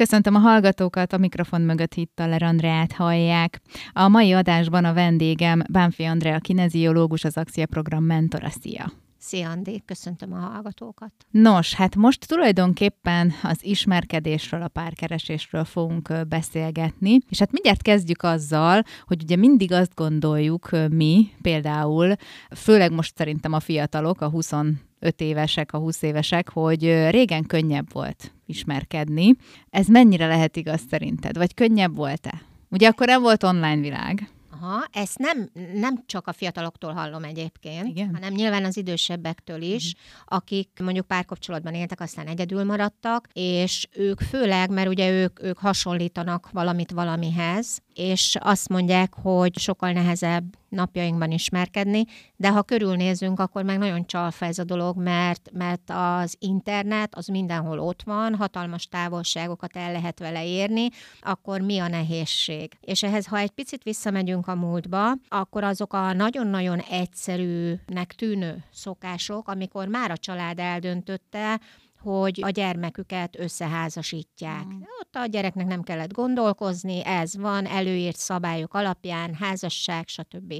Köszöntöm a hallgatókat, a mikrofon mögött itt a Lerandreát hallják. A mai adásban a vendégem Bánfi Andrea kineziológus, az Axia program mentora. Szia! Szia, Andi! Köszöntöm a hallgatókat! Nos, hát most tulajdonképpen az ismerkedésről, a párkeresésről fogunk beszélgetni, és hát mindjárt kezdjük azzal, hogy ugye mindig azt gondoljuk mi, például, főleg most szerintem a fiatalok, a 25 évesek, a 20 évesek, hogy régen könnyebb volt ismerkedni. Ez mennyire lehet igaz szerinted? Vagy könnyebb volt-e? Ugye akkor nem volt online világ. Aha, ezt nem csak a fiataloktól hallom egyébként, igen, hanem nyilván az idősebbektől is, akik mondjuk párkapcsolatban éltek, aztán egyedül maradtak, és ők főleg, mert ugye ők hasonlítanak valamit valamihez, és azt mondják, hogy sokkal nehezebb napjainkban ismerkedni, de ha körülnézünk, akkor meg nagyon csalfa ez a dolog, mert az internet az mindenhol ott van, hatalmas távolságokat el lehet vele érni, akkor mi a nehézség? És ehhez, ha egy picit visszamegyünk a múltba, akkor azok a nagyon-nagyon egyszerűnek tűnő szokások, amikor már a család eldöntötte, hogy a gyermeküket összeházasítják. Ott a gyereknek nem kellett gondolkozni, ez van, előírt szabályok alapján, házasság, stb.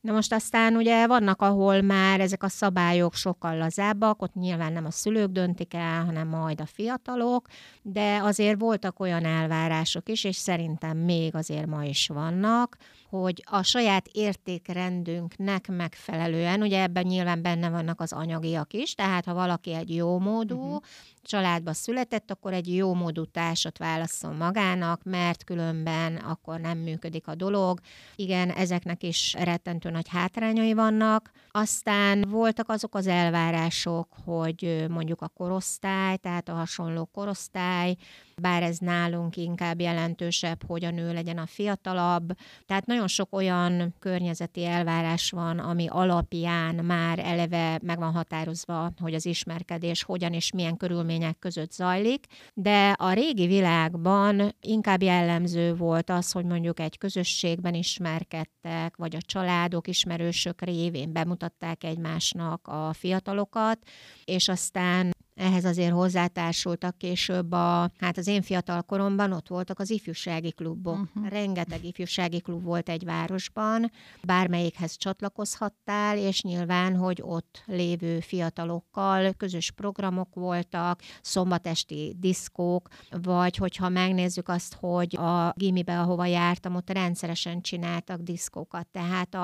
Na most aztán ugye vannak, ahol már ezek a szabályok sokkal lazábbak, ott nyilván nem a szülők döntik el, hanem majd a fiatalok, de azért voltak olyan elvárások is, és szerintem még azért ma is vannak, hogy a saját értékrendünknek megfelelően, ugye ebben nyilván benne vannak az anyagiak is, tehát ha valaki egy jó módú családba született, akkor egy jó módú társat válasszon magának, mert különben akkor nem működik a dolog. Igen, ezeknek is rettentő nagy hátrányai vannak. Aztán voltak azok az elvárások, hogy mondjuk a korosztály, tehát a hasonló korosztály, bár ez nálunk inkább jelentősebb, hogy a nő legyen a fiatalabb. Tehát nagyon sok olyan környezeti elvárás van, ami alapján már eleve meg van határozva, hogy az ismerkedés hogyan és milyen körülmények között zajlik, de a régi világban inkább jellemző volt az, hogy mondjuk egy közösségben ismerkedtek, vagy a családok, ismerősök révén bemutatták egymásnak a fiatalokat, és aztán ehhez azért hozzátársultak később hát az én fiatal koromban ott voltak az ifjúsági klubok. Rengeteg ifjúsági klub volt egy városban, bármelyikhez csatlakozhattál, és nyilván, hogy ott lévő fiatalokkal közös programok voltak, szombatesti diszkók, vagy hogyha megnézzük azt, hogy a gimibe, ahova jártam, ott rendszeresen csináltak diszkókat. Tehát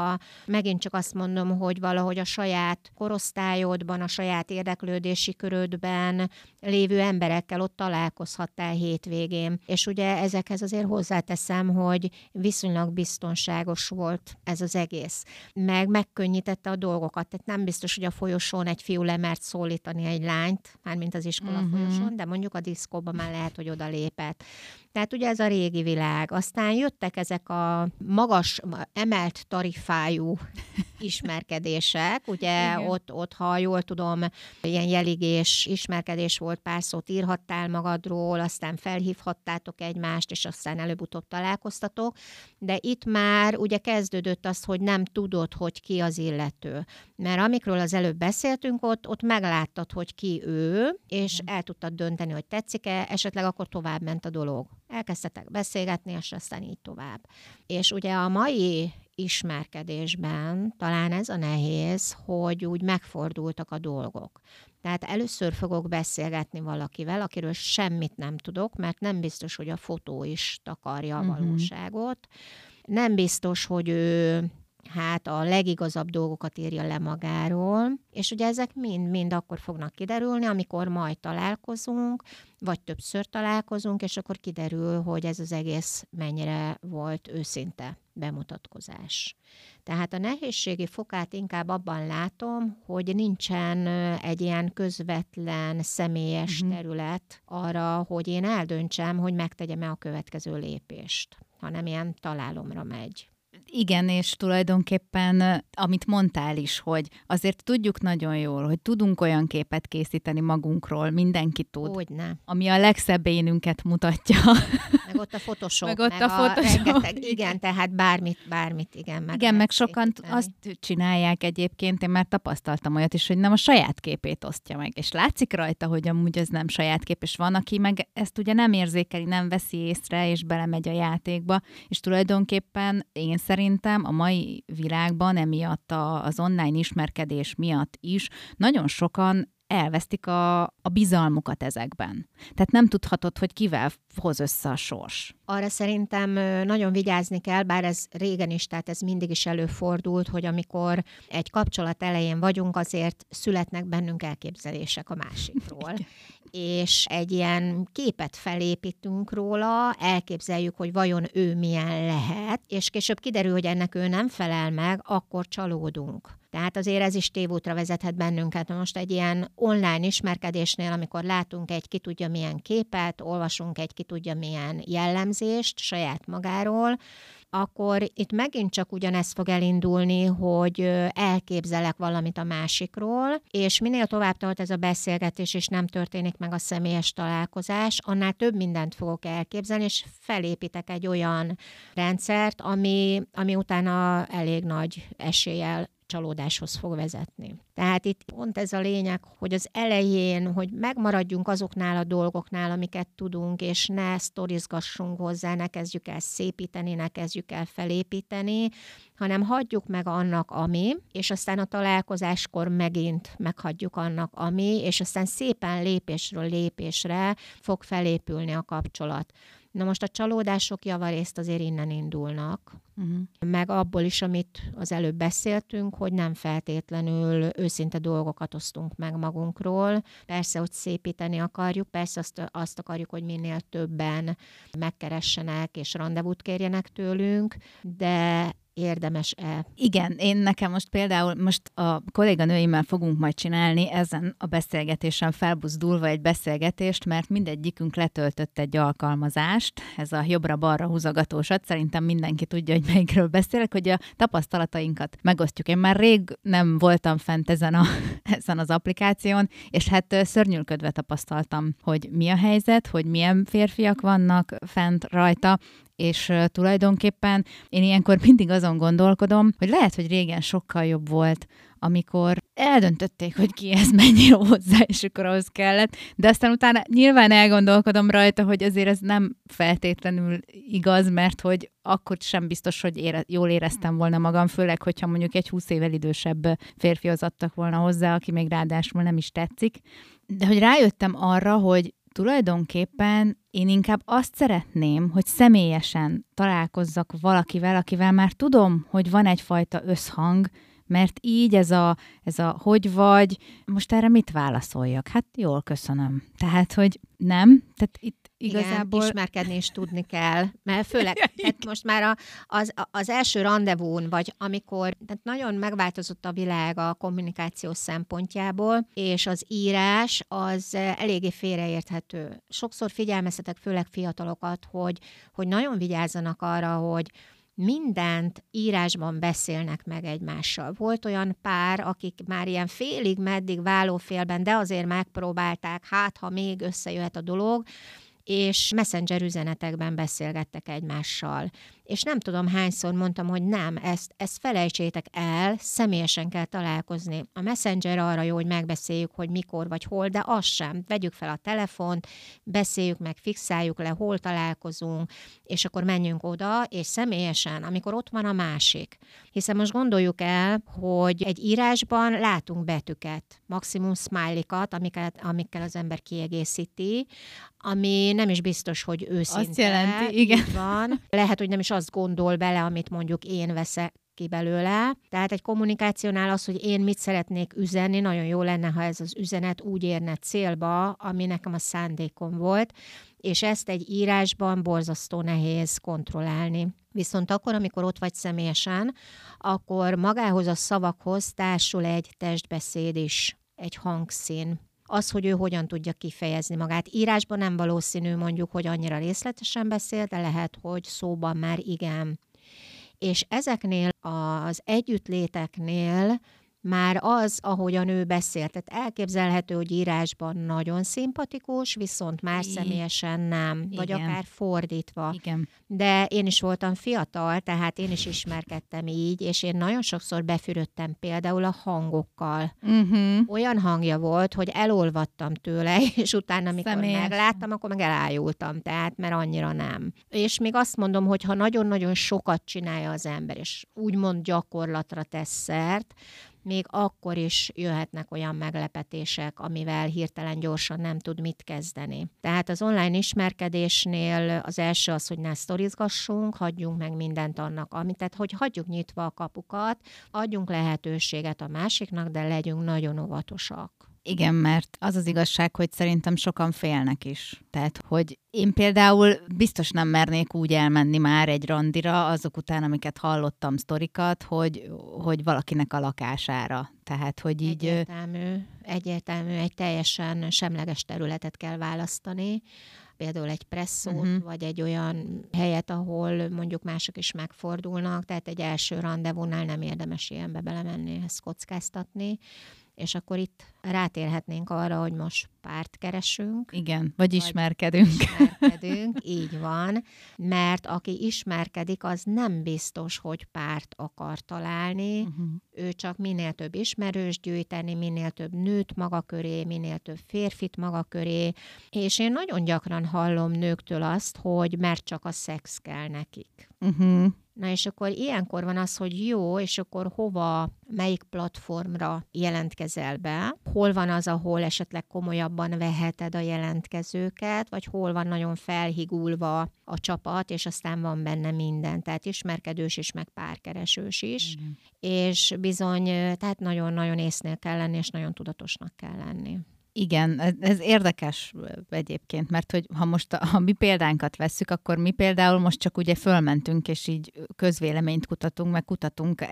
megint csak azt mondom, hogy valahogy a saját korosztályodban, a saját érdeklődési körödben lévő emberekkel ott találkozhattál hétvégén. És ugye ezekhez azért hozzáteszem, hogy viszonylag biztonságos volt ez az egész. Meg megkönnyítette a dolgokat. Tehát nem biztos, hogy a folyosón egy fiú lemert szólítani egy lányt, mármint az iskola folyosón, de mondjuk a diszkóban már lehet, hogy oda lépett. Tehát ugye ez a régi világ. Aztán jöttek ezek a magas, emelt tarifájú ismerkedések. Ugye ott, ha jól tudom, ilyen jeligés ismerkedés volt, pár szót írhattál magadról, aztán felhívhattátok egymást, és aztán előbb-utóbb találkoztatok. De itt már ugye kezdődött az, hogy nem tudod, hogy ki az illető. Mert amikről az előbb beszéltünk, ott megláttad, hogy ki ő, és el tudtad dönteni, hogy tetszik-e, esetleg akkor tovább ment a dolog. Elkezdtetek beszélgetni, és aztán így tovább. És ugye a mai ismerkedésben talán ez a nehéz, hogy úgy megfordultak a dolgok. Tehát először fogok beszélgetni valakivel, akiről semmit nem tudok, mert nem biztos, hogy a fotó is takarja a valóságot. Nem biztos, hogy ő a legigazabb dolgokat írja le magáról, és ugye ezek mind akkor fognak kiderülni, amikor majd találkozunk, vagy többször találkozunk, és akkor kiderül, hogy ez az egész mennyire volt őszinte bemutatkozás. Tehát a nehézségi fokát inkább abban látom, hogy nincsen egy ilyen közvetlen, személyes terület arra, hogy én eldöntsem, hogy megtegyem-e a következő lépést, hanem ilyen találomra megy. Igen, és tulajdonképpen, amit mondtál is, hogy azért tudjuk nagyon jól, hogy tudunk olyan képet készíteni magunkról, mindenki tud. Hogyne. Ami a legszebb énünket mutatja. Meg ott a Photoshop. Rengeteg, igen, tehát bármit, igen. Meg sokan azt csinálják egyébként, én már tapasztaltam olyat is, hogy nem a saját képét osztja meg, és látszik rajta, hogy amúgy ez nem saját kép, és van, aki meg ezt ugye nem érzékeli, nem veszi észre, és belemegy a játékba, és tulajdonképpen én szerintem a mai világban emiatt az online ismerkedés miatt is nagyon sokan elvesztik a bizalmukat ezekben. Tehát nem tudhatod, hogy kivel hoz össze a sors. Arra szerintem nagyon vigyázni kell, bár ez régen is, tehát ez mindig is előfordult, hogy amikor egy kapcsolat elején vagyunk, azért születnek bennünk elképzelések a másikról. És egy ilyen képet felépítünk róla, elképzeljük, hogy vajon ő milyen lehet, és később kiderül, hogy ennek ő nem felel meg, akkor csalódunk. Tehát azért ez is tévútra vezethet bennünket. Most egy ilyen online ismerkedésnél, amikor látunk egy ki tudja milyen képet, olvasunk egy ki tudja milyen jellemzést saját magáról, akkor itt megint csak ugyanezt fog elindulni, hogy elképzelek valamit a másikról, és minél tovább tart ez a beszélgetés, és nem történik meg a személyes találkozás, annál több mindent fogok elképzelni, és felépítek egy olyan rendszert, ami utána elég nagy eséllyel csalódáshoz fog vezetni. Tehát itt pont ez a lényeg, hogy az elején, hogy megmaradjunk azoknál a dolgoknál, amiket tudunk, és ne sztorizgassunk hozzá, ne kezdjük el szépíteni, ne kezdjük el felépíteni, hanem hagyjuk meg annak, ami, és aztán a találkozáskor megint meghagyjuk annak, ami, és aztán szépen lépésről lépésre fog felépülni a kapcsolat. Na most a csalódások javarészt azért innen indulnak, meg abból is, amit az előbb beszéltünk, hogy nem feltétlenül őszinte dolgokat osztunk meg magunkról. Persze, hogy szépíteni akarjuk, persze azt akarjuk, hogy minél többen megkeressenek és randevút kérjenek tőlünk, de érdemes-e? Igen, én nekem most például, most a kolléganőimmel fogunk majd csinálni ezen a beszélgetésen felbuzdulva egy beszélgetést, mert mindegyikünk letöltött egy alkalmazást, ez a jobbra-balra húzogatósat, szerintem mindenki tudja, hogy melyikről beszélek, hogy a tapasztalatainkat megosztjuk. Én már rég nem voltam fent ezen az applikáción, és hát szörnyűködve tapasztaltam, hogy mi a helyzet, hogy milyen férfiak vannak fent rajta, és tulajdonképpen én ilyenkor mindig azon gondolkodom, hogy lehet, hogy régen sokkal jobb volt, amikor eldöntötték, hogy ki ez mennyi hozzá, és akkor ahhoz kellett, de aztán utána nyilván elgondolkodom rajta, hogy azért ez nem feltétlenül igaz, mert hogy akkor sem biztos, hogy jól éreztem volna magam, főleg, hogyha mondjuk egy 20 évvel idősebb férfihoz adtak volna hozzá, aki még ráadásul nem is tetszik. De hogy rájöttem arra, hogy tulajdonképpen én inkább azt szeretném, hogy személyesen találkozzak valakivel, akivel már tudom, hogy van egyfajta összhang, mert így ez a hogy vagy, most erre mit válaszoljak? Hát jól, köszönöm. Tehát, hogy nem, tehát itt igazából... Igen, ismerkedni is tudni kell, mert főleg tehát most már az első randevún, vagy amikor, tehát nagyon megváltozott a világ a kommunikáció szempontjából, és az írás az eléggé félreérthető. Sokszor figyelmeztetek, főleg fiatalokat, hogy nagyon vigyázzanak arra, hogy mindent írásban beszélnek meg egymással. Volt olyan pár, akik már ilyen félig meddig válófélben, de azért megpróbálták, hát ha még összejöhet a dolog, és messenger üzenetekben beszélgettek egymással. És nem tudom hányszor mondtam, hogy nem, ezt felejtsétek el, személyesen kell találkozni. A messenger arra jó, hogy megbeszéljük, hogy mikor vagy hol, de az sem. Vegyük fel a telefont, beszéljük meg, fixáljuk le, hol találkozunk, és akkor menjünk oda, és személyesen, amikor ott van a másik. Hiszen most gondoljuk el, hogy egy írásban látunk betűket, maximum smiley-kat, amikkel az ember kiegészíti, ami nem is biztos, hogy őszinte. Azt jelenti, igen. Van. Lehet, hogy nem is azt gondol bele, amit mondjuk én veszek ki belőle. Tehát egy kommunikációnál az, hogy én mit szeretnék üzenni, nagyon jó lenne, ha ez az üzenet úgy érne célba, ami nekem a szándékom volt, és ezt egy írásban borzasztó nehéz kontrollálni. Viszont akkor, amikor ott vagy személyesen, akkor magához a szavakhoz társul egy testbeszéd is, egy hangszín. Az, hogy ő hogyan tudja kifejezni magát. Írásban nem valószínű mondjuk, hogy annyira részletesen beszél, de lehet, hogy szóban már igen. és ezeknél az együttléteknél már az, ahogy a nő beszélt, tehát elképzelhető, hogy írásban nagyon szimpatikus, viszont már személyesen nem, vagy akár fordítva. Igen. De én is voltam fiatal, tehát én is ismerkedtem így, és én nagyon sokszor befürödtem például a hangokkal. Olyan hangja volt, hogy elolvadtam tőle, és utána, amikor megláttam, akkor meg elájultam, tehát mert annyira nem. És még azt mondom, hogy ha nagyon-nagyon sokat csinálja az ember, és úgymond gyakorlatra tesz szert, még akkor is jöhetnek olyan meglepetések, amivel hirtelen gyorsan nem tud mit kezdeni. Tehát az online ismerkedésnél az első az, hogy ne sztorizgassunk, hagyjunk meg mindent annak, amit, tehát hogy hagyjuk nyitva a kapukat, adjunk lehetőséget a másiknak, de legyünk nagyon óvatosak. Igen, mert az az igazság, hogy szerintem sokan félnek is. Tehát, hogy én például biztos nem mernék úgy elmenni már egy randira azok után, amiket hallottam sztorikat, hogy valakinek a lakására. Tehát, hogy így... Egyértelmű, egy teljesen semleges területet kell választani. Például egy presszót, vagy egy olyan helyet, ahol mondjuk mások is megfordulnak, tehát egy első randevúnál nem érdemes ilyenbe belemenni, ezt kockáztatni. És akkor itt rátérhetnénk arra, hogy most párt keresünk. Igen, vagy ismerkedünk. Így van, mert aki ismerkedik, az nem biztos, hogy párt akar találni, ő csak minél több ismerős gyűjteni, minél több nőt maga köré, minél több férfit maga köré, és én nagyon gyakran hallom nőktől azt, hogy mert csak a szex kell nekik. Na és akkor ilyenkor van az, hogy jó, és akkor hova, melyik platformra jelentkezel be, hol van az, ahol esetleg komolyabban veheted a jelentkezőket, vagy hol van nagyon felhigulva a csapat, és aztán van benne minden, tehát ismerkedős is, meg párkeresős is, és bizony, tehát nagyon-nagyon észnél kell lenni, és nagyon tudatosnak kell lenni. Igen, ez érdekes egyébként, mert hogy ha most ha mi példánkat vesszük, akkor mi például most csak ugye fölmentünk, és így közvéleményt kutatunk, meg kutatunk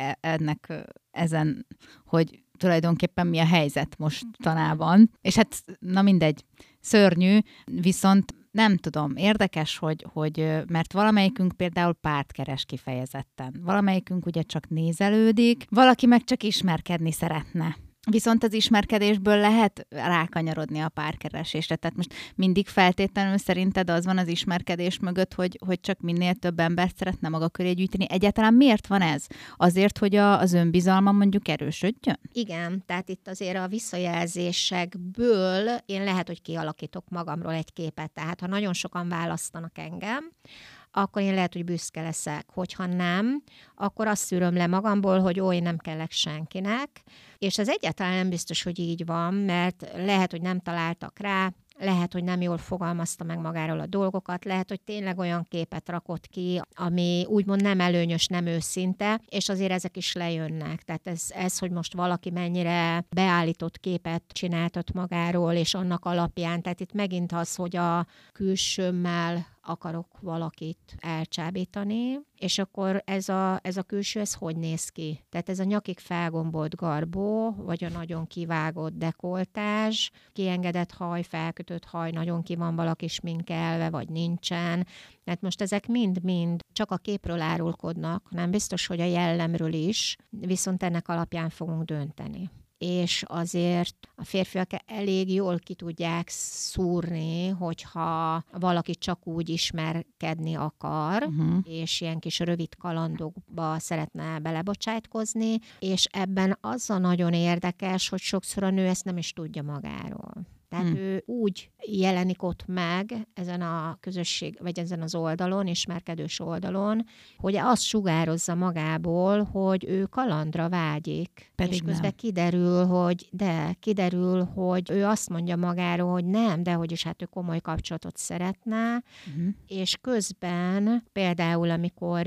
ezen, hogy tulajdonképpen mi a helyzet mostanában. És hát, na mindegy, szörnyű, viszont nem tudom, érdekes, hogy mert valamelyikünk például párt keres kifejezetten, valamelyikünk ugye csak nézelődik, valaki meg csak ismerkedni szeretne. Viszont az ismerkedésből lehet rákanyarodni a párkeresésre. Tehát most mindig feltétlenül szerinted az van az ismerkedés mögött, hogy csak minél több embert szeretne maga köré gyűjteni. Egyáltalán miért van ez? Azért, hogy az önbizalma mondjuk erősödjön? Igen, tehát itt azért a visszajelzésekből én lehet, hogy kialakítok magamról egy képet. Tehát ha nagyon sokan választanak engem, akkor én lehet, hogy büszke leszek. Hogyha nem, akkor azt szűröm le magamból, hogy én nem kellek senkinek. És ez egyáltalán nem biztos, hogy így van, mert lehet, hogy nem találtak rá, lehet, hogy nem jól fogalmazta meg magáról a dolgokat, lehet, hogy tényleg olyan képet rakott ki, ami úgymond nem előnyös, nem őszinte, és azért ezek is lejönnek. Tehát ez hogy most valaki mennyire beállított képet csináltat magáról, és annak alapján, tehát itt megint az, hogy a külsőmmel akarok valakit elcsábítani, és akkor ez a külső, ez hogy néz ki? Tehát ez a nyakig felgombolt garbó, vagy a nagyon kivágott dekoltás, kiengedett haj, felkötött haj, nagyon ki van valaki sminkelve, vagy nincsen. Tehát most ezek mind-mind csak a képről árulkodnak, nem biztos, hogy a jellemről is, viszont ennek alapján fogunk dönteni. És azért a férfiak elég jól ki tudják szúrni, hogyha valaki csak úgy ismerkedni akar, és ilyen kis rövid kalandokba szeretne belebocsájtkozni, és ebben az a nagyon érdekes, hogy sokszor a nő ezt nem is tudja magáról. Tehát ő úgy jelenik ott meg ezen a közösség, vagy ezen az oldalon, ismerkedős oldalon, hogy azt sugározza magából, hogy ő kalandra vágyik. Pedig és közben nem. Kiderül, hogy ő azt mondja magáról, hogy nem, de hogy is hát ő komoly kapcsolatot szeretne, és közben például, amikor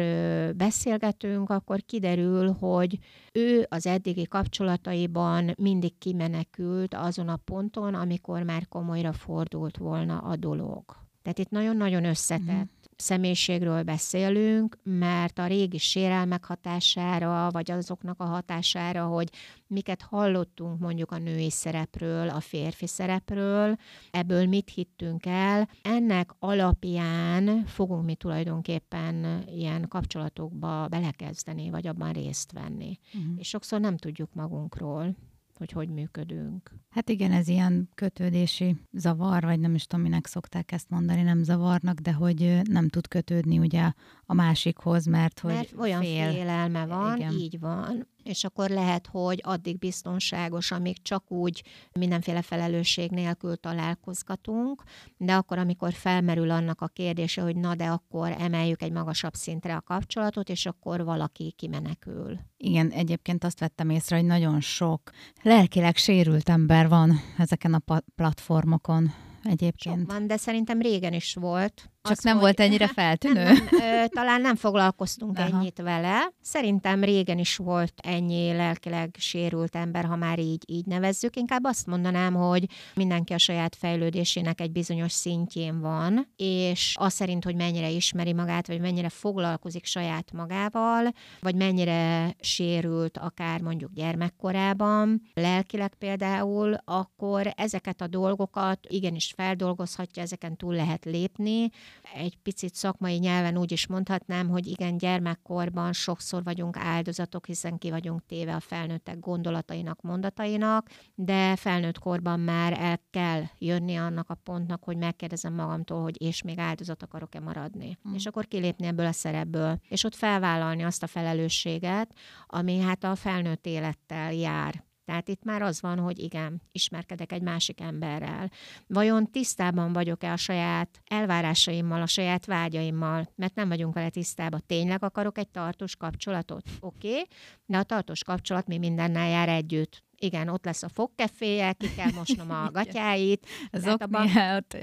beszélgetünk, akkor kiderül, hogy ő az eddigi kapcsolataiban mindig kimenekült azon a ponton, amikor már komolyra fordult volna a dolog. Tehát itt nagyon-nagyon összetett személyiségről beszélünk, mert a régi sérelmek hatására, vagy azoknak a hatására, hogy miket hallottunk mondjuk a női szerepről, a férfi szerepről, ebből mit hittünk el, ennek alapján fogunk mi tulajdonképpen ilyen kapcsolatokba belekezdeni, vagy abban részt venni. És sokszor nem tudjuk magunkról, hogy hogy működünk. Hát igen, ez ilyen kötődési zavar, vagy nem is tudom, minek szokták ezt mondani, nem zavarnak, de hogy nem tud kötődni ugye a másikhoz, mert hogy olyan félelme van, igen. Így van. És akkor lehet, hogy addig biztonságos, amíg csak úgy mindenféle felelősség nélkül találkozgatunk, de akkor, amikor felmerül annak a kérdése, hogy na de akkor emeljük egy magasabb szintre a kapcsolatot, és akkor valaki kimenekül. Igen, egyébként azt vettem észre, hogy nagyon sok lelkileg sérült ember van ezeken a platformokon. Egyébként. Van, de szerintem régen is volt. Csak az, nem hogy... volt ennyire feltűnő? Nem, talán nem foglalkoztunk ennyit vele. Szerintem régen is volt ennyi lelkileg sérült ember, ha már így nevezzük. Inkább azt mondanám, hogy mindenki a saját fejlődésének egy bizonyos szintjén van, és az szerint, hogy mennyire ismeri magát, vagy mennyire foglalkozik saját magával, vagy mennyire sérült akár mondjuk gyermekkorában, lelkileg például, akkor ezeket a dolgokat igenis feldolgozhatja, ezeken túl lehet lépni. Egy picit szakmai nyelven úgy is mondhatnám, hogy igen, gyermekkorban sokszor vagyunk áldozatok, hiszen ki vagyunk téve a felnőttek gondolatainak, mondatainak, de felnőtt korban már el kell jönni annak a pontnak, hogy megkérdezem magamtól, hogy és még áldozat akarok-e maradni. És akkor kilépni ebből a szerepből, és ott felvállalni azt a felelősséget, ami hát a felnőtt élettel jár. Tehát itt már az van, hogy igen, ismerkedek egy másik emberrel. Vajon tisztában vagyok-e a saját elvárásaimmal, a saját vágyaimmal, mert nem vagyunk vele tisztában. Tényleg akarok egy tartós kapcsolatot? Oké, de a tartós kapcsolat mi mindennel jár együtt. Igen, ott lesz a fogkeféje, ki kell mosnom a gatyáit. Az okni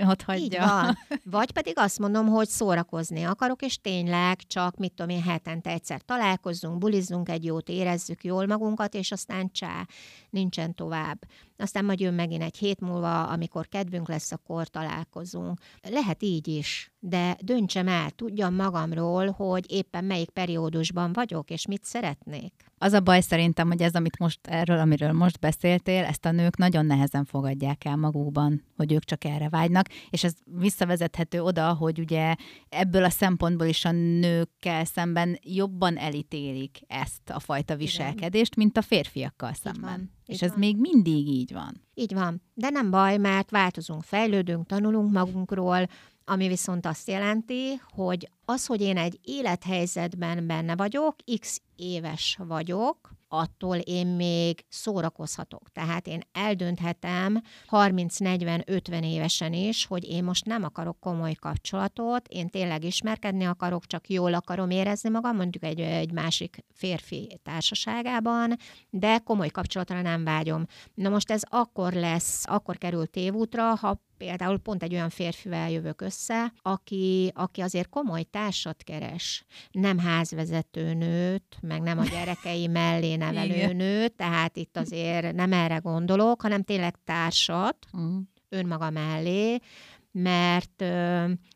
ott hagyja. Vagy pedig azt mondom, hogy szórakozni akarok, és tényleg csak, mit tudom én, hetente egyszer találkozzunk, bulizzunk egy jót, érezzük jól magunkat, és aztán csá, nincsen tovább. Aztán majd jön megint egy hét múlva, amikor kedvünk lesz, akkor találkozunk. Lehet így is, de döntsem el, tudjam magamról, hogy éppen melyik periódusban vagyok, és mit szeretnék. Az a baj szerintem, hogy ez, amit most erről, amiről most beszéltél, ezt a nők nagyon nehezen fogadják el magukban, hogy ők csak erre vágynak, és ez visszavezethető oda, hogy ugye ebből a szempontból is a nőkkel szemben jobban elítélik ezt a fajta viselkedést, mint a férfiakkal szemben. És ez még mindig így van. Így van, de nem baj, mert változunk, fejlődünk, tanulunk magunkról, ami viszont azt jelenti, hogy az, hogy én egy élethelyzetben benne vagyok, x éves vagyok, attól én még szórakozhatok. Tehát én eldönthetem 30-40-50 évesen is, hogy én most nem akarok komoly kapcsolatot, én tényleg ismerkedni akarok, csak jól akarom érezni magam, mondjuk egy másik férfi társaságában, de komoly kapcsolatra nem vágyom. Na most ez akkor kerül tévútra, ha például pont egy olyan férfivel jövök össze, aki azért komoly társat keres. Nem házvezetőnőt, meg nem a gyerekei mellé nevelőnőt, tehát itt azért nem erre gondolok, hanem tényleg társat önmaga mellé, mert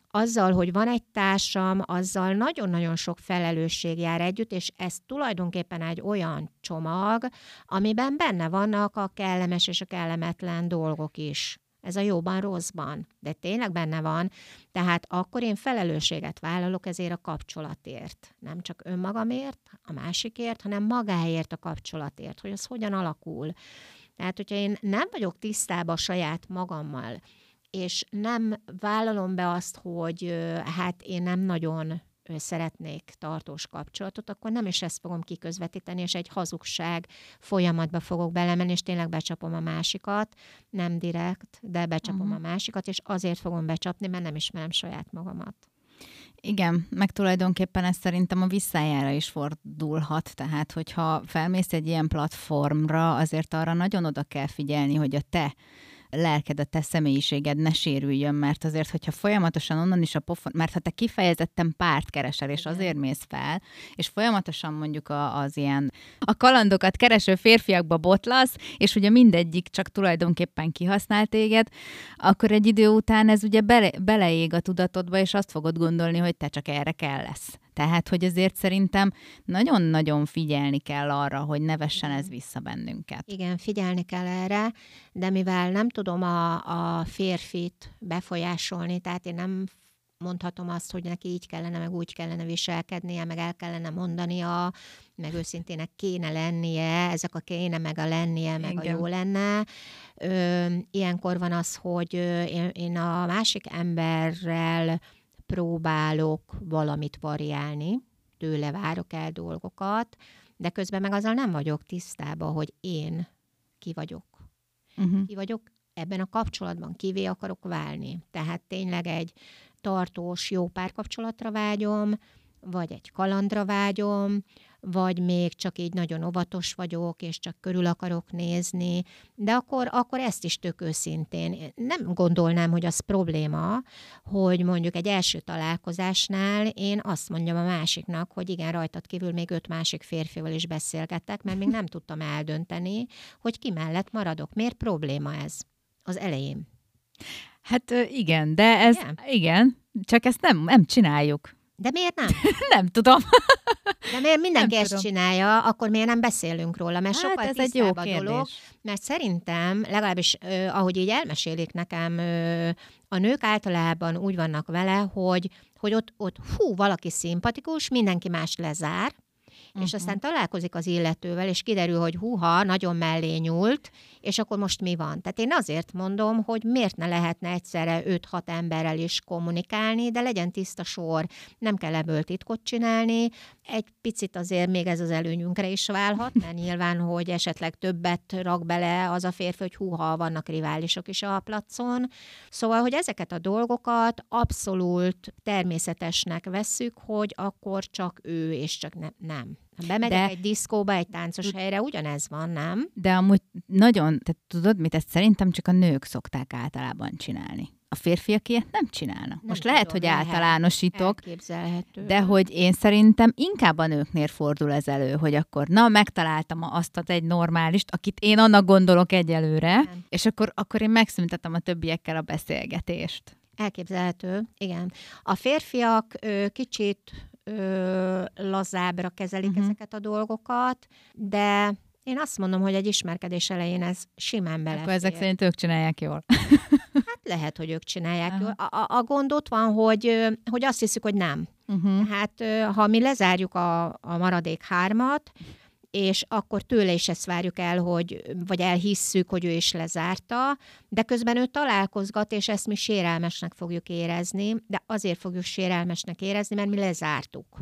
azzal, hogy van egy társam, azzal nagyon-nagyon sok felelősség jár együtt, és ez tulajdonképpen egy olyan csomag, amiben benne vannak a kellemes és a kellemetlen dolgok is. Ez a jóban, rosszban, de tényleg benne van. Tehát akkor én felelősséget vállalok ezért a kapcsolatért. Nem csak önmagamért, a másikért, hanem magáért a kapcsolatért, hogy az hogyan alakul. Tehát, hogyha én nem vagyok tisztában saját magammal, és nem vállalom be azt, hogy hát én nem nagyon szeretnék tartós kapcsolatot, akkor nem is ezt fogom kiközvetíteni, és egy hazugság folyamatba fogok belemenni, és tényleg becsapom a másikat, nem direkt, de becsapom a másikat, és azért fogom becsapni, mert nem ismerem saját magamat. Igen, meg tulajdonképpen ez szerintem a visszájára is fordulhat, tehát hogyha felmész egy ilyen platformra, azért arra nagyon oda kell figyelni, hogy a te lelked, a személyiséged ne sérüljön, mert azért, hogyha folyamatosan onnan is a pofon, mert ha te kifejezetten párt keresel, és azért mész fel, és folyamatosan mondjuk az ilyen a kalandokat kereső férfiakba botlasz, és ugye mindegyik csak tulajdonképpen kihasznál téged, akkor egy idő után ez ugye beleég a tudatodba, és azt fogod gondolni, hogy te csak erre kell lesz. Tehát, hogy azért szerintem nagyon-nagyon figyelni kell arra, hogy ne vessen ez vissza bennünket. Igen, figyelni kell erre, de mivel nem tudom a férfit befolyásolni, tehát én nem mondhatom azt, hogy neki így kellene, meg úgy kellene viselkednie, meg el kellene mondania, meg őszintének kéne lennie, ezek a kéne, meg a lennie, meg engem. A jó lenne. Ilyenkor van az, hogy én a másik emberrel próbálok valamit variálni, tőle várok el dolgokat, de közben meg azzal nem vagyok tisztában, hogy én ki vagyok. Uh-huh. Ki vagyok ebben a kapcsolatban, kivé akarok válni. Tehát tényleg egy tartós, jó párkapcsolatra vágyom, vagy egy kalandra vágyom, vagy még csak így nagyon óvatos vagyok, és csak körül akarok nézni, de akkor ezt is tök őszintén. Nem gondolnám, hogy az probléma, hogy mondjuk egy első találkozásnál én azt mondjam a másiknak, hogy igen, rajtad kívül még 5 másik férfival is beszélgettek, mert még nem tudtam eldönteni, hogy ki mellett maradok. Miért probléma ez az elején? Hát igen, de ez igen, csak ezt nem csináljuk. De miért nem? Nem tudom. De miért mindenki ezt csinálja, akkor miért nem beszélünk róla? Mert hát sokkal tisztább a dolog. Mert szerintem, legalábbis ahogy így elmesélik nekem, a nők általában úgy vannak vele, hogy ott hú, valaki szimpatikus, mindenki más lezár, és aztán találkozik az illetővel, és kiderül, hogy húha, nagyon mellé nyúlt, és akkor most mi van? Tehát én azért mondom, hogy miért ne lehetne egyszerre 5-6 emberrel is kommunikálni, de legyen tiszta sor, nem kell ebből titkot csinálni. Egy picit azért még ez az előnyünkre is válhat, mert nyilván, hogy esetleg többet rak bele az a férfi, hogy húha, vannak riválisok is a placon. Szóval, hogy ezeket a dolgokat abszolút természetesnek vesszük, hogy akkor csak ő, és csak nem. Ha bemegyek egy diszkóba, egy táncos helyre, ugyanez van, nem? De amúgy nagyon, te tudod mit, ezt szerintem csak a nők szokták általában csinálni. A férfiak ilyet nem csinálnak. Nem most tudom, lehet, hogy általánosítok, de hogy én szerintem inkább a nőknél fordul ez elő, hogy akkor na, megtaláltam azt egy normálist, akit én annak gondolok egyelőre, nem. És akkor én megszüntetem a többiekkel a beszélgetést. Elképzelhető, igen. A férfiak kicsit lazábbra kezelik ezeket a dolgokat, de én azt mondom, hogy egy ismerkedés elején ez simán belefér. Akkor ezek szerint ők csinálják jól. Hát lehet, hogy ők csinálják jól. A gond ott van, hogy azt hiszük, hogy nem. Hát ha mi lezárjuk a maradék 3, és akkor tőle is ezt várjuk el, vagy elhisszük, hogy ő is lezárta, de közben ő találkozgat, és ezt mi sérelmesnek fogjuk érezni, de azért fogjuk sérelmesnek érezni, mert mi lezártuk.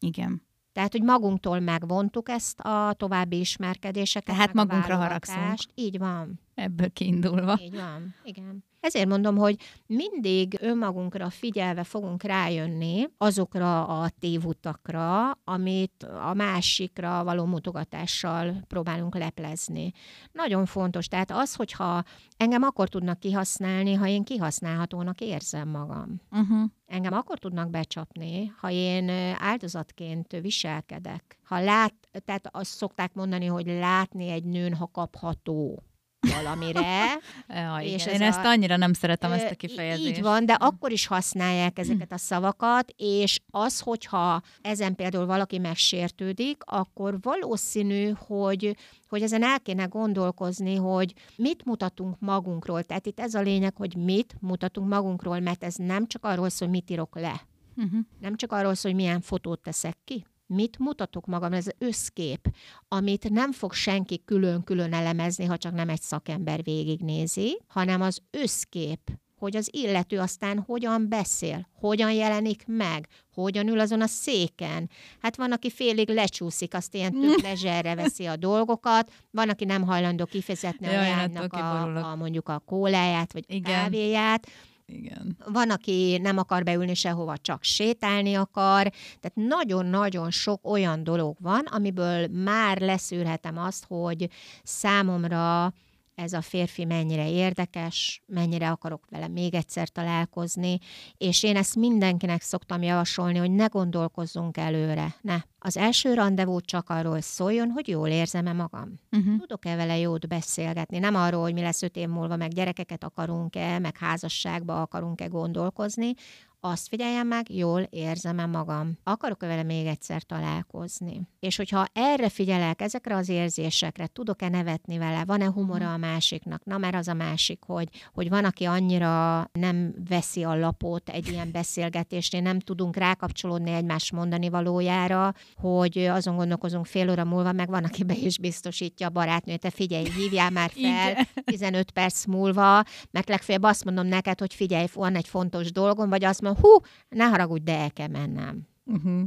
Igen. Tehát, hogy magunktól megvontuk ezt a további ismerkedéseket. Tehát magunkra haragszunk. Így van. Ebből kiindulva. Így van, igen. Ezért mondom, hogy mindig önmagunkra figyelve fogunk rájönni azokra a tévutakra, amit a másikra való mutogatással próbálunk leplezni. Nagyon fontos. Tehát az, hogyha engem akkor tudnak kihasználni, ha én kihasználhatónak érzem magam. Engem akkor tudnak becsapni, ha én áldozatként viselkedek. Tehát azt szokták mondani, hogy látni egy nőn, ha kapható valamire. És igen. Én ezt annyira nem szeretem, ezt a kifejezést. Így van, de akkor is használják ezeket a szavakat, és az, hogyha ezen például valaki megsértődik, akkor valószínű, hogy ezen el kéne gondolkozni, hogy mit mutatunk magunkról. Tehát itt ez a lényeg, hogy mit mutatunk magunkról, mert ez nem csak arról szól, hogy mit írok le. Nem csak arról szól, hogy milyen fotót teszek ki. Mit mutatok magam, ez az összkép, amit nem fog senki külön-külön elemezni, ha csak nem egy szakember végignézi, hanem az összkép, hogy az illető aztán hogyan beszél, hogyan jelenik meg, hogyan ül azon a széken. Hát van, aki félig lecsúszik, azt ilyen tök lezserre veszi a dolgokat, van, aki nem hajlandó kifizetni a lánynak mondjuk a kóláját, vagy a kávéját. Igen. Van, aki nem akar beülni sehova, csak sétálni akar. Tehát nagyon-nagyon sok olyan dolog van, amiből már leszűrhetem azt, hogy számomra ez a férfi mennyire érdekes, mennyire akarok vele még egyszer találkozni, és én ezt mindenkinek szoktam javasolni, hogy ne gondolkozzunk előre, ne. Az első randevú csak arról szóljon, hogy jól érzem-e magam. Tudok-e vele jót beszélgetni? Nem arról, hogy mi lesz 5 év múlva, meg gyerekeket akarunk-e, meg házasságba akarunk-e gondolkozni. Azt figyeljem meg, jól érzem-e magam. Akarok-e vele még egyszer találkozni? És hogyha erre figyelek, ezekre az érzésekre, tudok-e nevetni vele, van-e humora a másiknak? Na, mert az a másik, hogy van, aki annyira nem veszi a lapot egy ilyen beszélgetésnél, nem tudunk rákapcsolódni egymás mondani valójára, hogy azon gondolkozunk fél óra múlva, meg van, aki be is biztosítja a barátnőt, te figyelj, hívjál már fel 15 perc múlva, mert legfeljebb azt mondom neked, hogy figyelj, van egy fontos dolgom, vagy azt mondom, ne haragudj, de el kell mennem.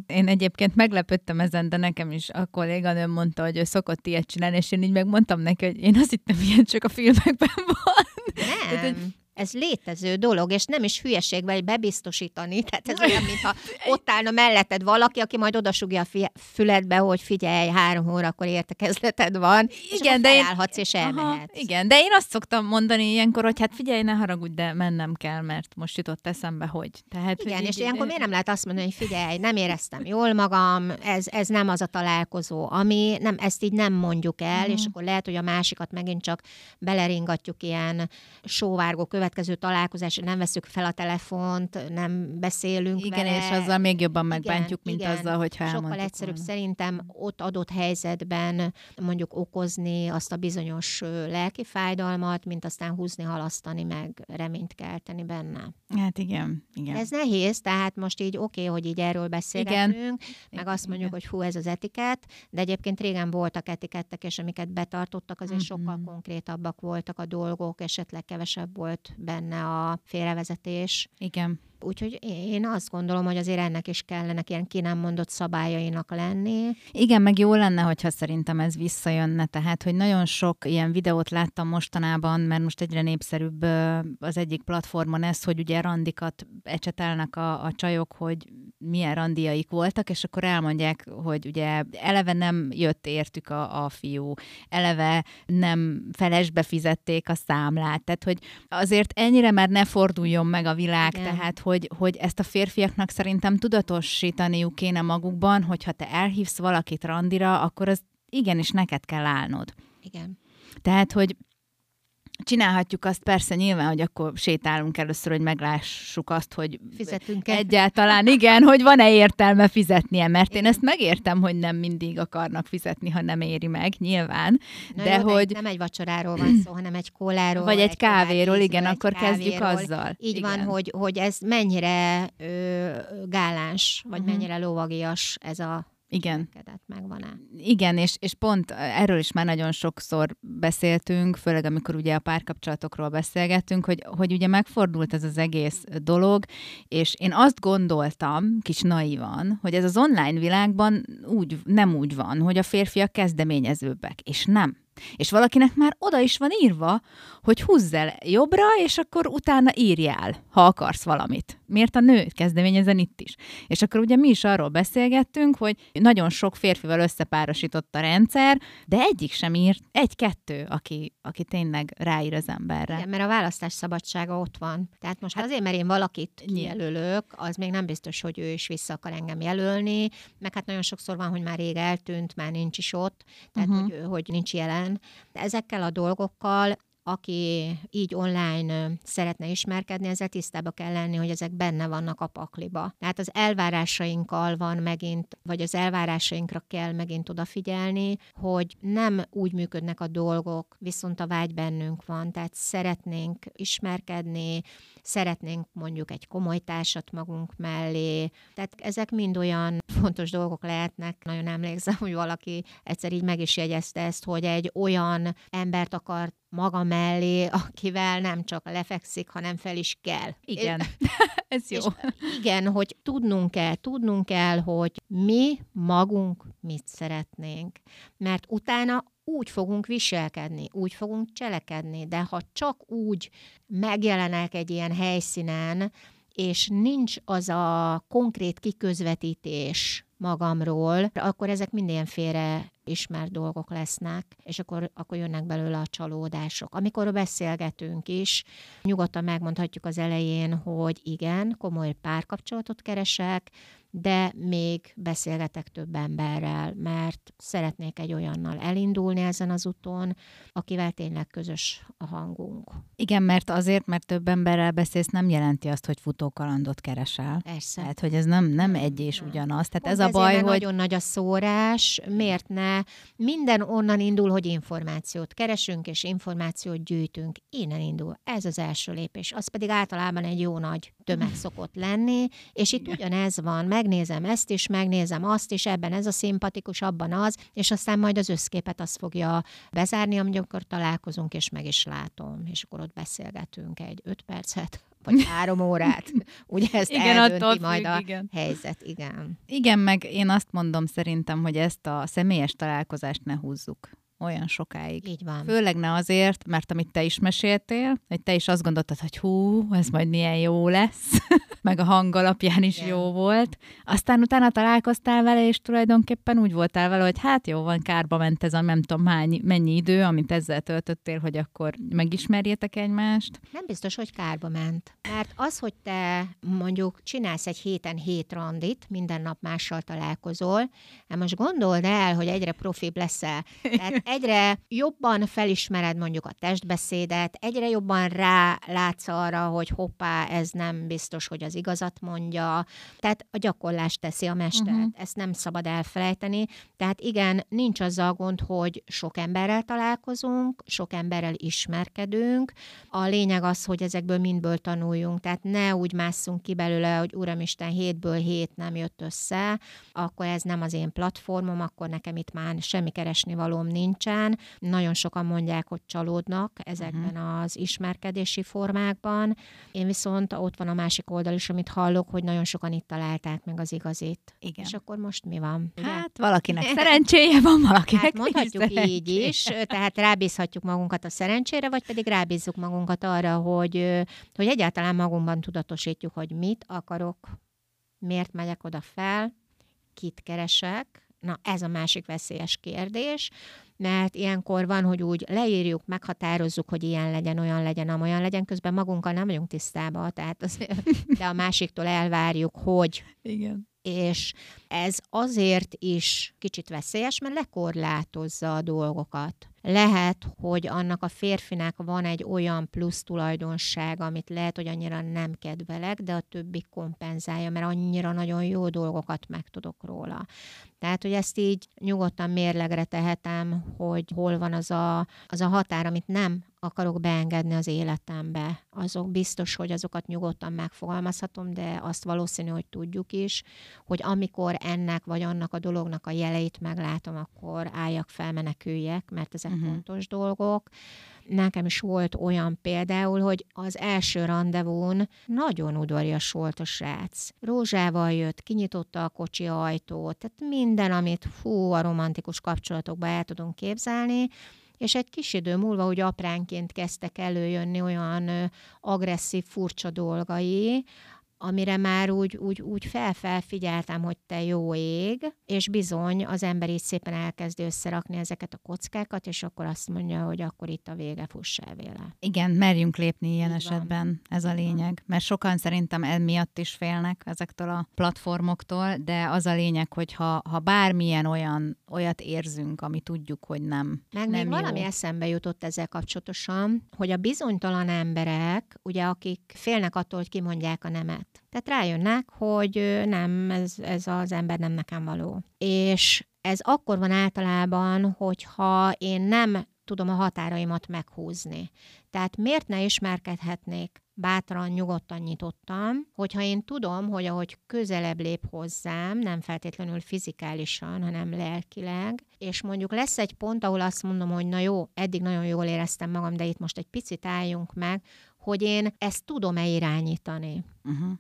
Én egyébként meglepődtem ezen, de nekem is a kolléganőm mondta, hogy ő szokott ilyet csinálni, és én így megmondtam neki, hogy én azt hittem, ilyen csak a filmekben van. Nem. Tehát, ez létező dolog, és nem is hülyeségvel bebiztosítani. Tehát ez olyan, mintha ott állna melletted valaki, aki majd odasugja a füledbe, hogy figyelj, 3 órakor értekezleted van, igen, és felállhatsz, és elmehetsz. Igen, de én azt szoktam mondani ilyenkor, hogy hát figyelj, ne haragudj, de mennem kell, mert most jutott eszembe, hogy. Tehát, igen, hogy és ilyenkor miért nem lehet azt mondani, hogy figyelj, nem éreztem jól magam, ez nem az a találkozó, ami, nem, ezt így nem mondjuk el, és akkor lehet, hogy a másikat megint csak beleringatjuk ilyen sóvárgó következő találkozás, nem veszük fel a telefont, nem beszélünk vele. És azzal még jobban megbántjuk, mint azzal, hogyha elmondtuk. Sokkal egyszerűbb szerintem ott adott helyzetben mondjuk okozni azt a bizonyos lelki fájdalmat, mint aztán húzni, halasztani, meg reményt kelteni benne. Hát igen. Ez nehéz, tehát most így oké, hogy így erről beszélgetünk, meg azt mondjuk, hogy hú, ez az etikett, de egyébként régen voltak etikettek, és amiket betartottak, azért sokkal konkrétabbak voltak a dolgok, esetleg kevesebb volt benne a félrevezetés. Igen. Úgyhogy én azt gondolom, hogy azért ennek is kellene ilyen ki nem mondott szabályainak lenni. Igen, meg jó lenne, hogyha szerintem ez visszajönne. Tehát, hogy nagyon sok ilyen videót láttam mostanában, mert most egyre népszerűbb az egyik platformon ez, hogy ugye randikat ecsetelnek a csajok, hogy milyen randiaik voltak, és akkor elmondják, hogy ugye eleve nem jött értük a fiú, eleve nem felesbe fizették a számlát. Tehát, hogy azért ennyire már ne forduljon meg a világ, tehát, hogy ezt a férfiaknak szerintem tudatosítaniuk kéne magukban, hogyha te elhívsz valakit randira, akkor az igenis neked kell állnod. Igen. Tehát, hogy csinálhatjuk azt persze nyilván, hogy akkor sétálunk először, hogy meglássuk azt, hogy fizetünk-e? Egyáltalán igen, hogy van-e értelme fizetnie, mert én ezt megértem, hogy nem mindig akarnak fizetni, ha nem éri meg, nyilván. Na de jó, hogy nem egy vacsoráról van szó, hanem egy kóláról. Vagy egy kávéról, igen, akkor kezdjük azzal. Így van, hogy ez mennyire gáláns, vagy mennyire lovagias ez a... Igen. Megvan-e? Igen, és pont erről is már nagyon sokszor beszéltünk, főleg amikor ugye a párkapcsolatokról beszélgettünk, hogy ugye megfordult ez az egész dolog, és én azt gondoltam, kis naívan, hogy ez az online világban nem úgy van, hogy a férfiak kezdeményezőbbek, és nem. És valakinek már oda is van írva, hogy húzz el jobbra, és akkor utána írjál, ha akarsz valamit. Miért a nő kezdeményezen itt is? És akkor ugye mi is arról beszélgettünk, hogy nagyon sok férfival összepárosított a rendszer, de egyik sem írt, 1-2, aki tényleg ráír az emberre. Igen, mert a választás szabadsága ott van. Tehát most azért, mert én valakit jelölök, az még nem biztos, hogy ő is vissza akar engem jelölni, meg hát nagyon sokszor van, hogy már rég eltűnt, már nincs is ott, tehát hogy nincs jelen. De ezekkel a dolgokkal, aki így online szeretne ismerkedni, ezzel tisztába kell lenni, hogy ezek benne vannak a pakliba. Tehát az elvárásainkkal van megint, vagy az elvárásainkra kell megint odafigyelni, hogy nem úgy működnek a dolgok, viszont a vágy bennünk van. Tehát szeretnénk ismerkedni, szeretnénk mondjuk egy komoly társat magunk mellé. Tehát ezek mind olyan fontos dolgok lehetnek. Nagyon emlékszem, hogy valaki egyszer így meg is jegyezte ezt, hogy egy olyan embert akart maga mellé, akivel nem csak lefekszik, hanem fel is kell. Igen, ez jó. Igen, hogy tudnunk kell, hogy mi magunk mit szeretnénk. Mert utána úgy fogunk viselkedni, úgy fogunk cselekedni, de ha csak úgy megjelenek egy ilyen helyszínen, és nincs az a konkrét kiközvetítés magamról, akkor ezek mind ilyen félre ismert dolgok lesznek, és akkor jönnek belőle a csalódások. Amikor beszélgetünk is, nyugodtan megmondhatjuk az elején, hogy igen, komoly párkapcsolatot keresek, de még beszélgetek több emberrel, mert szeretnék egy olyannal elindulni ezen az úton, akivel tényleg közös a hangunk. Igen, mert azért, mert több emberrel beszélsz, nem jelenti azt, hogy futókalandot keresel. Persze. Tehát, hogy ez nem egy és ugyanaz. Tehát ez a baj, hogy... Nagyon nagy a szórás, miért ne? Minden onnan indul, hogy információt keresünk, és információt gyűjtünk. Innen indul. Ez az első lépés. Az pedig általában egy jó nagy tömeg szokott lenni, és itt ugyanez van. Megnézem ezt is, megnézem azt is, ebben ez a szimpatikus, abban az, és aztán majd az összképet azt fogja bezárni, amikor találkozunk, és meg is látom. És akkor ott beszélgetünk egy 5 percet, vagy 3 órát. Ugye ezt igen, eldönti majd a helyzet. Igen. Igen, meg én azt mondom szerintem, hogy ezt a személyes találkozást ne húzzuk olyan sokáig. Így van. Főleg ne azért, mert amit te is meséltél, hogy te is azt gondoltad, hogy hú, ez majd milyen jó lesz, meg a hang alapján is jó volt. Aztán utána találkoztál vele, és tulajdonképpen úgy voltál vele, hogy hát jó van, kárba ment ez a nem tudom mennyi idő, amit ezzel töltöttél, hogy akkor megismerjétek egymást. Nem biztos, hogy kárba ment. Mert az, hogy te mondjuk csinálsz egy héten 7 randit, minden nap mással találkozol, hát most gondold el, hogy egyre profibb leszel. Tehát egyre jobban felismered mondjuk a testbeszédet, egyre jobban rálátsz arra, hogy hoppá, ez nem biztos, hogy az igazat mondja. Tehát a gyakorlás teszi a mestert. Ezt nem szabad elfelejteni. Tehát igen, nincs azzal gond, hogy sok emberrel találkozunk, sok emberrel ismerkedünk. A lényeg az, hogy ezekből mindből tanuljunk. Tehát ne úgy másszunk ki belőle, hogy uramisten, 7-ből 7 nem jött össze, akkor ez nem az én platformom, akkor nekem itt már semmi keresnivalóm nincs. Nagyon sokan mondják, hogy csalódnak ezekben az ismerkedési formákban. Én viszont ott van a másik oldal is, amit hallok, hogy nagyon sokan itt találták meg az igazit. Igen. És akkor most mi van? Ugye? Hát valakinek szerencséje van, valakinek hát mondhatjuk így is, tehát rábízhatjuk magunkat a szerencsére, vagy pedig rábízzuk magunkat arra, hogy egyáltalán magunkban tudatosítjuk, hogy mit akarok, miért megyek oda fel, kit keresek. Na, ez a másik veszélyes kérdés, mert ilyenkor van, hogy úgy leírjuk, meghatározzuk, hogy ilyen legyen, olyan legyen, amolyan legyen, közben magunkkal nem vagyunk tisztában, tehát de a másiktól elvárjuk, hogy... Igen. És ez azért is kicsit veszélyes, mert lekorlátozza a dolgokat. Lehet, hogy annak a férfinek van egy olyan plusz tulajdonsága, amit lehet, hogy annyira nem kedvelek, de a többi kompenzálja, mert annyira nagyon jó dolgokat megtudok róla. Tehát, hogy ezt így nyugodtan mérlegre tehetem, hogy hol van az a határ, amit nem akarok beengedni az életembe. Azok biztos, hogy azokat nyugodtan megfogalmazhatom, de azt valószínű, hogy tudjuk is, hogy amikor ennek vagy annak a dolognak a jeleit meglátom, akkor álljak fel, meneküljek, mert ezek fontos dolgok. Nekem is volt olyan például, hogy az első randevún nagyon udvarias volt a srác. Rózsával jött, kinyitotta a kocsi ajtót, tehát minden, amit a romantikus kapcsolatokban el tudunk képzelni, és egy kis idő múlva úgy apránként kezdtek előjönni olyan agresszív, furcsa dolgai, amire már úgy felfigyeltem, hogy te jó ég, és bizony az ember így szépen elkezdi összerakni ezeket a kockákat, és akkor azt mondja, hogy akkor itt a vége, fuss el véle. Igen, merjünk lépni ilyen esetben, ez a lényeg. Mert sokan szerintem emiatt is félnek ezektől a platformoktól, de az a lényeg, hogy ha bármilyen olyat érzünk, ami tudjuk, hogy nem. Meg nem még jó. Valami eszembe jutott ezzel kapcsolatosan, hogy a bizonytalan emberek, ugye akik félnek attól, hogy kimondják a nemet, tehát rájönnek, hogy nem, ez az ember nem nekem való. És ez akkor van általában, hogyha én nem tudom a határaimat meghúzni. Tehát miért ne ismerkedhetnék bátran, nyugodtan, nyitottan, hogyha én tudom, hogy ahogy közelebb lép hozzám, nem feltétlenül fizikálisan, hanem lelkileg, és mondjuk lesz egy pont, ahol azt mondom, hogy na jó, eddig nagyon jól éreztem magam, de itt most egy picit álljunk meg, hogy én ezt tudom-e irányítani.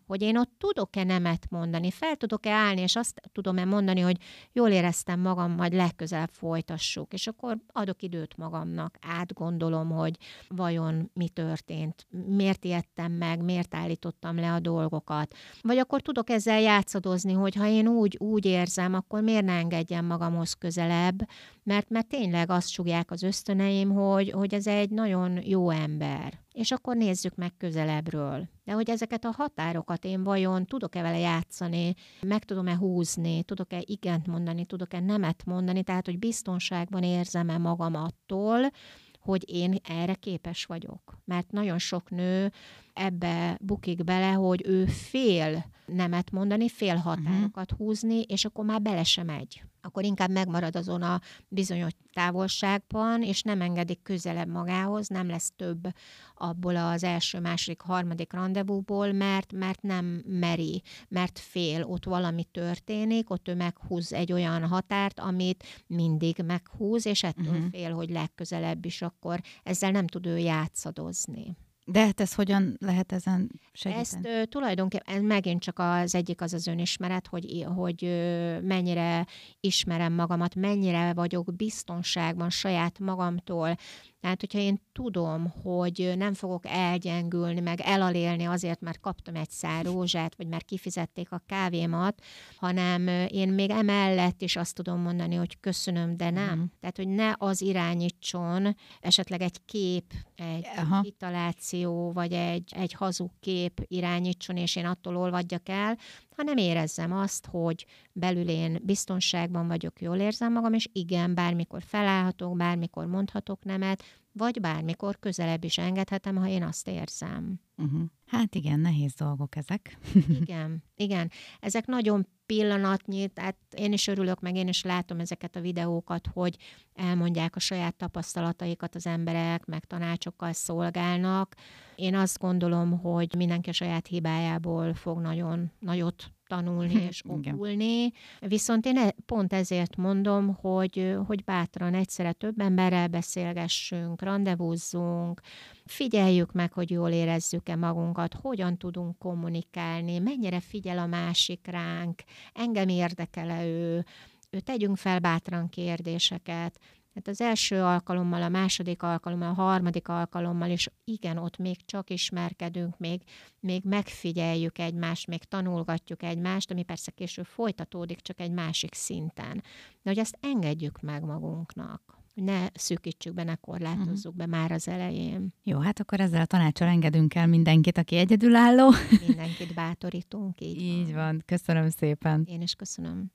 Hogy én ott tudok-e nemet mondani, fel tudok-e állni, és azt tudom-e mondani, hogy jól éreztem magam, majd legközelebb folytassuk. És akkor adok időt magamnak, átgondolom, hogy vajon mi történt, miért ijedtem meg, miért állítottam le a dolgokat. Vagy akkor tudok ezzel játszadozni, hogy ha én úgy érzem, akkor miért ne engedjem magamhoz közelebb, mert tényleg azt sugják az ösztöneim, hogy ez egy nagyon jó ember. És akkor nézzük meg közelebbről. De hogy ezeket a határokat én vajon tudok-e vele játszani, meg tudom-e húzni, tudok-e igent mondani, tudok-e nemet mondani, tehát hogy biztonságban érzem-e magam attól, hogy én erre képes vagyok. Mert nagyon sok nő ebbe bukik bele, hogy ő fél nemet mondani, fél határokat húzni, és akkor már bele sem megy. Akkor inkább megmarad azon a bizonyos távolságban, és nem engedik közelebb magához, nem lesz több abból az első, második, harmadik randevúból, mert nem meri, mert fél, ott valami történik, ott ő meghúz egy olyan határt, amit mindig meghúz, és ettől fél, hogy legközelebb is akkor ezzel nem tud ő játszadozni. De hát ez hogyan lehet ezen segíteni? Ezt tulajdonképpen megint csak az egyik az önismeret, hogy mennyire ismerem magamat, mennyire vagyok biztonságban saját magamtól. Tehát, hogyha én tudom, hogy nem fogok elgyengülni, meg elalélni azért, mert kaptam egy szár rózsát, vagy mert kifizették a kávémat, hanem én még emellett is azt tudom mondani, hogy köszönöm, de nem. Tehát, hogy ne az irányítson esetleg egy kép, egy kitaláció, vagy egy hazug kép irányítson, és én attól olvadjak el, hanem érezzem azt, hogy belül én biztonságban vagyok, jól érzem magam, és igen, bármikor felállhatok, bármikor mondhatok nemet, vagy bármikor közelebb is engedhetem, ha én azt érzem. Hát igen, nehéz dolgok ezek. Igen. Ezek nagyon pillanatnyi, tehát én is örülök, meg én is látom ezeket a videókat, hogy elmondják a saját tapasztalataikat az emberek, meg tanácsokkal szolgálnak. Én azt gondolom, hogy mindenki a saját hibájából fog nagyon nagyot tanulni és okulni. Viszont én pont ezért mondom, hogy bátran egyszerre több emberrel beszélgessünk, randevúzzunk, figyeljük meg, hogy jól érezzük-e magunkat, hogyan tudunk kommunikálni, mennyire figyel a másik ránk, engem érdekel-e ő, tegyünk fel bátran kérdéseket. Hát az első alkalommal, a második alkalommal, a harmadik alkalommal is igen, ott még csak ismerkedünk, még megfigyeljük egymást, még tanulgatjuk egymást, ami persze később folytatódik csak egy másik szinten. De hogy ezt engedjük meg magunknak. Ne szűkítsük be, ne korlátozzuk be már az elején. Jó, hát akkor ezzel a tanácssal engedünk el mindenkit, aki egyedülálló. Mindenkit bátorítunk, így van. Köszönöm szépen. Én is köszönöm.